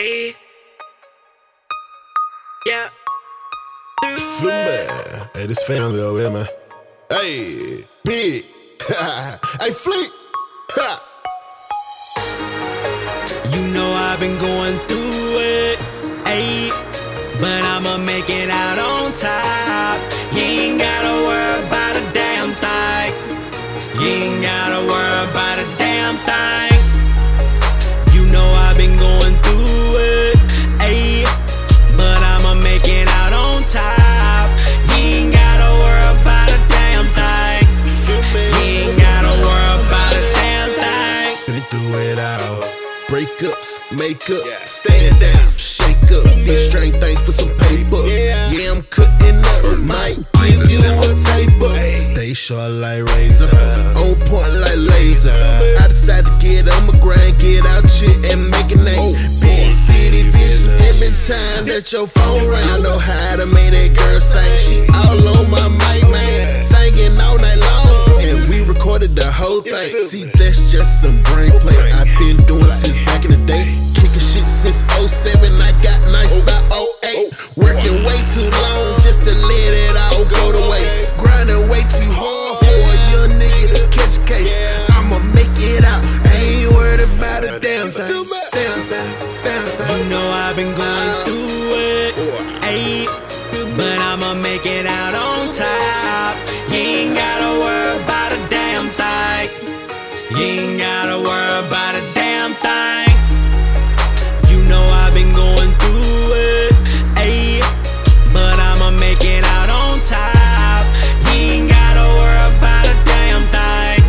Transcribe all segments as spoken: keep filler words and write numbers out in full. away. Yeah. Super. Hey, this family over here, man. Hey, big. Hey, Fleet. You know I've been going through it, ayy, but I'ma make it out on top. You ain't gotta worry about a damn thing. You ain't gotta worry about a damn thing. You know I've been going through it, ayy, but I'ma make it out on top. You ain't gotta worry about a damn thing. You ain't gotta worry about a damn thing. Been through it out. Breakups, makeup, yeah, stand down, shake up. These strange things for some paper. Yeah, yeah, I'm cutting up. Might give you a taper. Stay short like razor, on point like laser. I decide to get on my grind, get out shit and make a name. Big city vision. Every time that your phone ring, I know how to make that girl sing. She all on my mic, man, singing all night long. And we recorded the whole thing. See, that's just some brain play. I've been doing since back in the day. Kicking shit since oh seven. I got nice by oh eight. Working way too long just to let it all go to waste. Grinding way too hard for a young nigga to catch a case. I'ma make it out. I ain't worried about a damn thing. Damn thing, damn thing. You know I've been going through it, ayy, but I'ma make it out on top. You ain't gotta worry about a damn thing. You ain't gotta worry about a damn thing. You know I've been going through it, ayy, but I'ma make it out on top. You ain't gotta worry about a damn thing.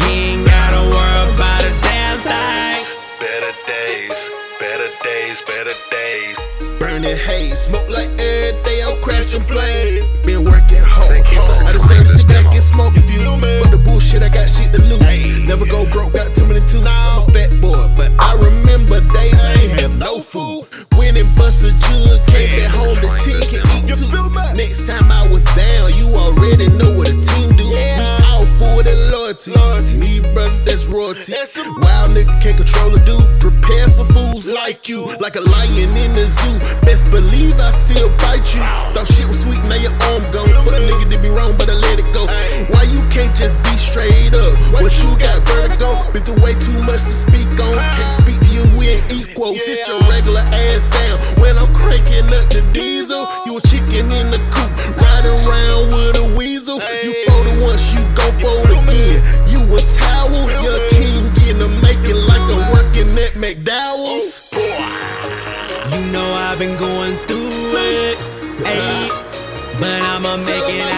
You ain't gotta worry about a damn thing. Better days, better days, better days. Burning haze, smoke like every day, I'm crashing planes. Been working hard, I just ain't sit back and smoke a few. But the bullshit, I got shit to lose. Never go broke, got too many tubes. I'm a fat boy, but I remember days I ain't have no food. Went and busted jug, came back home to ten, can eat too. Next time I was down, you already know what a team do. We all for the loyalty, need brother that's royalty. Wild nigga can't control a dude. Prepare for fools like you, like a lion in the zoo. Best believe I still bite you. Thought shit was sweet, now your arm gone. Fuck a nigga did me wrong, but I let it go. Why you can't just be straight up? What you got, Virgo? Been through way too much to speak on. Can't speak to you, we ain't equal. Sit your regular ass down. When I'm cranking up the diesel, you a chicken in the coop, riding around with a weasel. You folded once, you go fold again. You a towel, your king getting a making like I'm working at McDowell's. You know I've been going through it, ayy, but I'ma make it